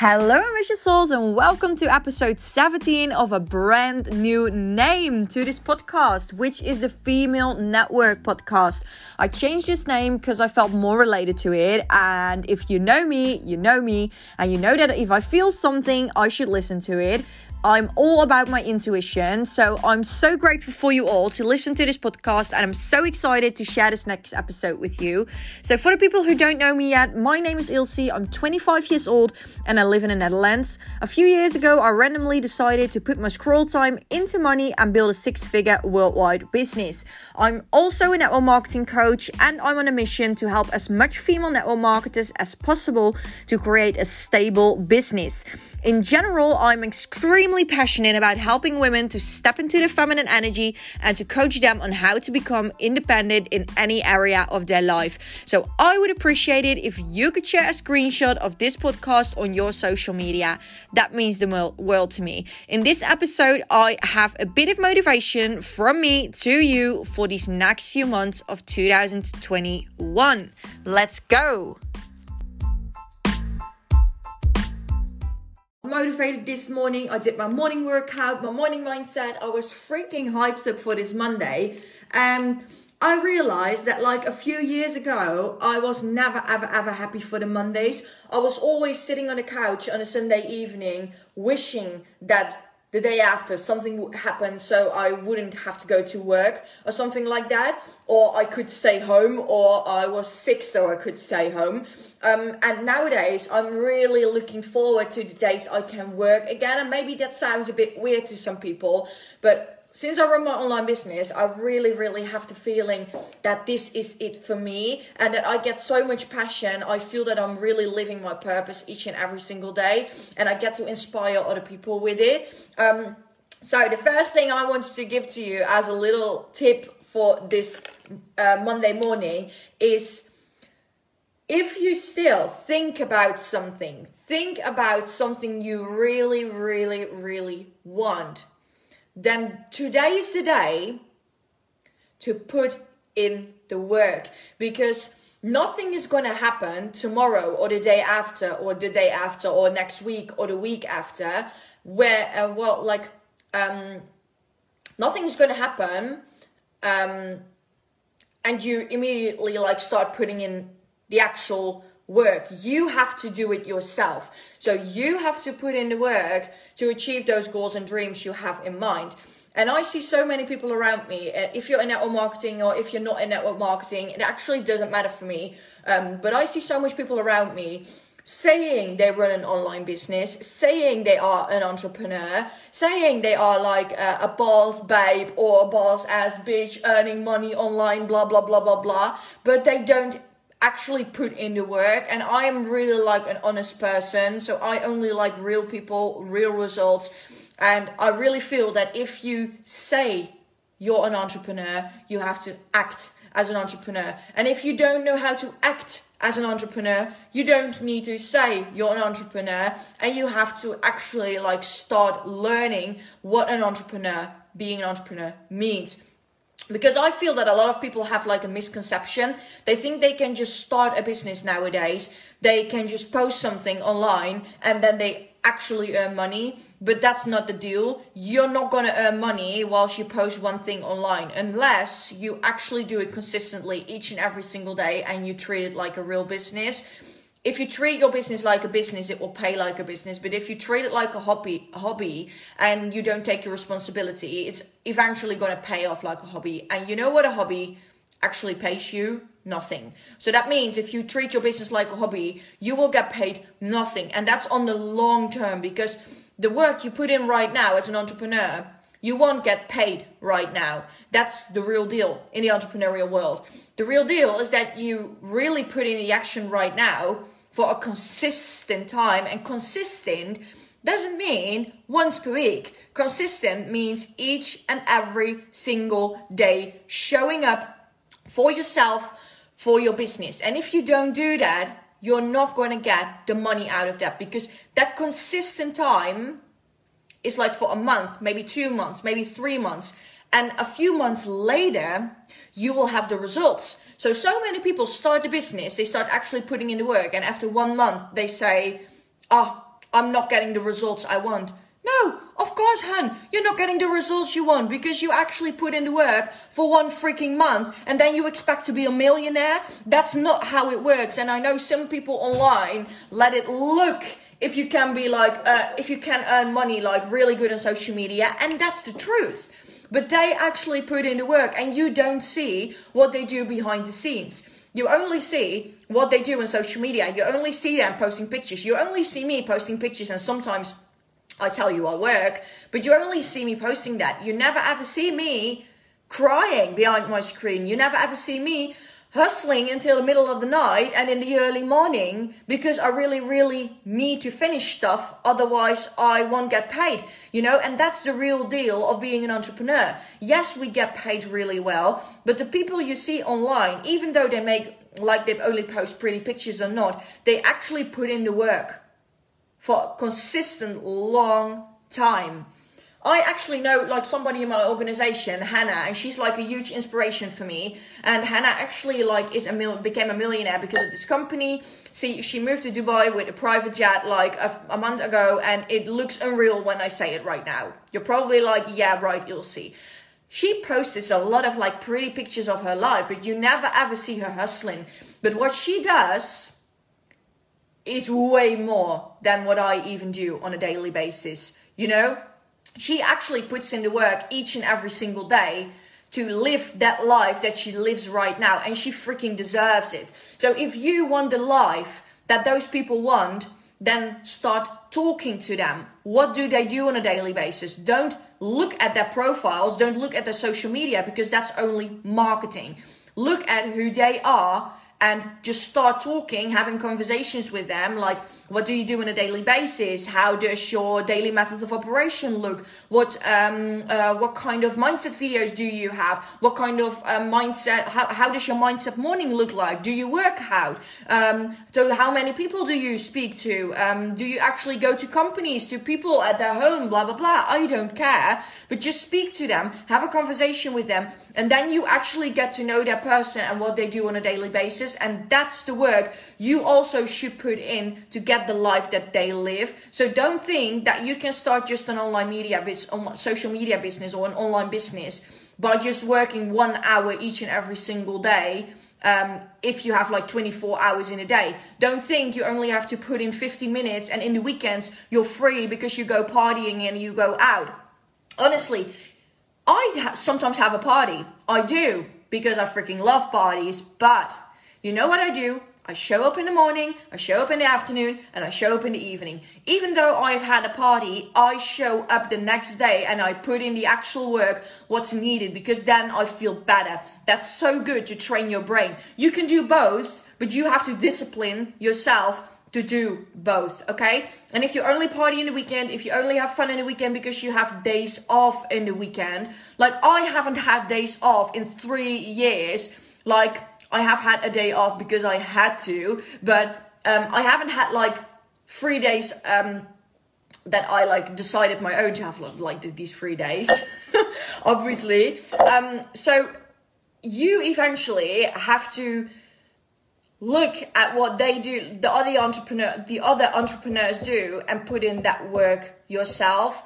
Hello, Mission Souls, and welcome to episode 17 of a brand new name to this podcast, which is the Female Network Podcast. I changed this name because I felt more related to it. And if you know me, you know me, and you know that if I feel something, I should listen to it. I'm all about my intuition, so I'm so grateful for you all to listen to this podcast, and I'm so excited to share this next episode with you. So for the people who don't know me yet, my name is Ilse, I'm 25 years old, and I live in the Netherlands. A few years ago, I randomly decided to put my scroll time into money and build a six-figure worldwide business. I'm also a network marketing coach, and I'm on a mission to help as much female network marketers as possible to create a stable business. In general, I'm extremely passionate about helping women to step into their feminine energy and to coach them on how to become independent in any area of their life. So I would appreciate it if you could share a screenshot of this podcast on your social media. That means the world to me. In this episode, I have a bit of motivation from me to you for these next few months of 2021. Let's go. Motivated this morning. I did my morning workout, my morning mindset. I was freaking hyped up for this Monday. I realized that like a few years ago, I was never, ever happy for the Mondays. I was always sitting on the couch on a Sunday evening, wishing that the day after something would happen so I wouldn't have to go to work or something like that. Or I could stay home, or I was sick so I could stay home. And nowadays I'm really looking forward to the days I can work again. And maybe that sounds a bit weird to some people, but since I run my online business, I really have the feeling that this is it for me and that I get so much passion. I feel that I'm really living my purpose each and every single day, and I get to inspire other people with it. So the first thing I wanted to give to you as a little tip for this Monday morning is if you still think about something you really want. Then today is the day to put in the work, because nothing is going to happen tomorrow or the day after or next week or the week after where, nothing's going to happen. And you immediately start putting in the actual work. You have to do it yourself. So you have to put in the work to achieve those goals and dreams you have in mind. And I see so many people around me, if you're in network marketing or if you're not in network marketing, it actually doesn't matter for me. But I see so much people around me saying they run an online business, saying they are an entrepreneur, saying they are like a boss babe or a boss ass bitch earning money online, blah, blah, blah. But they don't actually put in the work. And I am really an honest person, so I only like real people, real results. And I really feel that if you say you're an entrepreneur, you have to act as an entrepreneur. And if you don't know how to act as an entrepreneur, you don't need to say you're an entrepreneur, and you have to actually start learning what being an entrepreneur means. Because I feel that a lot of people have a misconception. They think they can just start a business nowadays. They can just post something online and then they actually earn money. But that's not the deal. You're not going to earn money whilst you post one thing online, unless you actually do it consistently each and every single day and you treat it like a real business. If you treat your business like a business, it will pay like a business. But if you treat it like a hobby, and you don't take your responsibility, it's eventually going to pay off like a hobby. And you know what a hobby actually pays you? Nothing. So that means if you treat your business like a hobby, you will get paid nothing. And that's on the long term, because the work you put in right now as an entrepreneur, you won't get paid right now. That's the real deal in the entrepreneurial world. The real deal is that you really put in the action right now for a consistent time. And consistent doesn't mean once per week. Consistent means each and every single day showing up for yourself, for your business. And if you don't do that, you're not going to get the money out of that, because that consistent time is for a month, maybe 2 months, maybe 3 months. And a few months later, you will have the results. So many people start the business, they start actually putting in the work. And after 1 month, they say, I'm not getting the results I want. No, of course, hun, you're not getting the results you want because you actually put in the work for one freaking month and then you expect to be a millionaire. That's not how it works. And I know some people online let it look if you can be like, if you can earn money like really good on social media, and that's the truth. But they actually put in the work and you don't see what they do behind the scenes. You only see what they do on social media. You only see them posting pictures. You only see me posting pictures, and sometimes I tell you I work, but you only see me posting that. You never ever see me crying behind my screen. You never ever see me hustling until the middle of the night and in the early morning because I really, really need to finish stuff. Otherwise, I won't get paid, you know, and that's the real deal of being an entrepreneur. Yes, we get paid really well, but the people you see online, even though they make like they only post pretty pictures or not, they actually put in the work for a consistent long time. I actually know like somebody in my organization, Hannah, and she's like a huge inspiration for me. And Hannah actually like is became a millionaire because of this company. See, she moved to Dubai with a private jet like a month ago, and it looks unreal when I say it right now. You're probably like, yeah, right, you'll see. She posts a lot of like pretty pictures of her life, but you never ever see her hustling. But what she does is way more than what I even do on a daily basis, you know? She actually puts in the work each and every single day to live that life that she lives right now. And she freaking deserves it. So if you want the life that those people want, then start talking to them. What do they do on a daily basis? Don't look at their profiles. Don't look at their social media because that's only marketing. Look at who they are and just start talking, having conversations with them. Like, what do you do on a daily basis? How does your daily methods of operation look? What kind of mindset videos do you have? What kind of mindset, how does your mindset morning look like? Do you work out? So how many people do you speak to? Do you actually go to companies, to people at their home, blah, blah, blah? I don't care, but just speak to them, have a conversation with them. And then you actually get to know that person and what they do on a daily basis. And that's the work you also should put in to get the life that they live. So don't think that you can start just an online media business, social media business, or an online business by just working 1 hour each and every single day. If you have like 24 hours in a day, don't think you only have to put in 15 minutes and in the weekends you're free because you go partying and you go out. Honestly, I sometimes have a party. I do, because I freaking love parties, but you know what I do? I show up in the morning, I show up in the afternoon, and I show up in the evening. Even though I've had a party, I show up the next day and I put in the actual work, what's needed, because then I feel better. That's so good to train your brain. You can do both, but you have to discipline yourself to do both, okay? And if you only party in the weekend, if you only have fun in the weekend because you have days off in the weekend, like I haven't had days off in 3 years, like I have had a day off because I had to, but I haven't had like 3 days that I like decided my own to have like these 3 days, obviously. So you eventually have to look at what they do, the other entrepreneurs do, and put in that work yourself.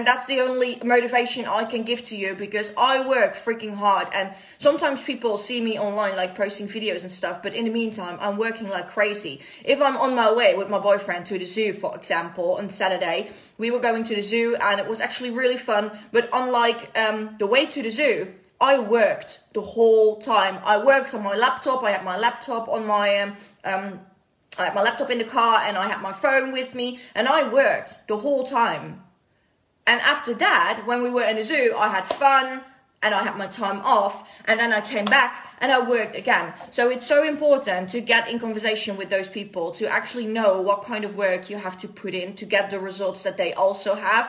And that's the only motivation I can give to you, because I work freaking hard, and sometimes people see me online like posting videos and stuff, but in the meantime I'm working like crazy. If I'm on my way with my boyfriend to the zoo, for example, on Saturday we were going to the zoo and it was actually really fun, but unlike the way to the zoo, I worked the whole time. I worked on my laptop. I had my laptop on my I had my laptop in the car and I had my phone with me, and I worked the whole time. And after that, when we were in the zoo, I had fun and I had my time off, and then I came back and I worked again. So it's so important to get in conversation with those people, to actually know what kind of work you have to put in to get the results that they also have.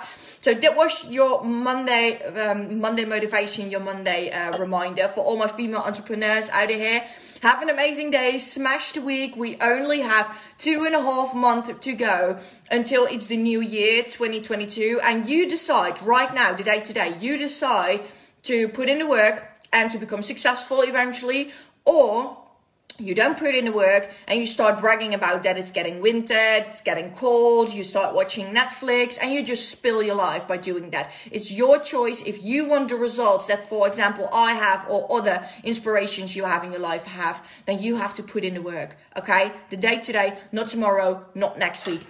So that was your Monday motivation, your Monday reminder for all my female entrepreneurs out of here. Have an amazing day. Smash the week. We only have 2.5 months to go until it's the new year, 2022. And you decide right now, the day today, you decide to put in the work and to become successful eventually, or You don't put in the work and you start bragging about that it's getting winter, it's getting cold, you start watching Netflix and you just spill your life by doing that. It's your choice if you want the results that, for example, I have or other inspirations you have in your life have, then you have to put in the work, okay? The day today, not tomorrow, not next week.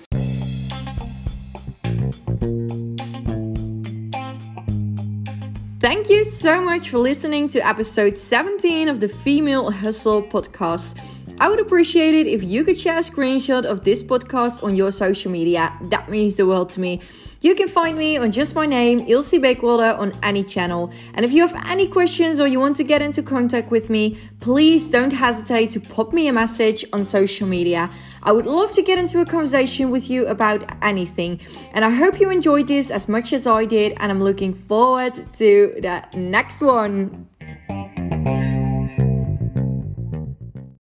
Thank you so much for listening to episode 17 of the Female Hustle Podcast. I would appreciate it if you could share a screenshot of this podcast on your social media. That means the world to me. You can find me on just my name, Ilse Bakwelder, on any channel. And if you have any questions or you want to get into contact with me, please don't hesitate to pop me a message on social media. I would love to get into a conversation with you about anything. And I hope you enjoyed this as much as I did. And I'm looking forward to the next one.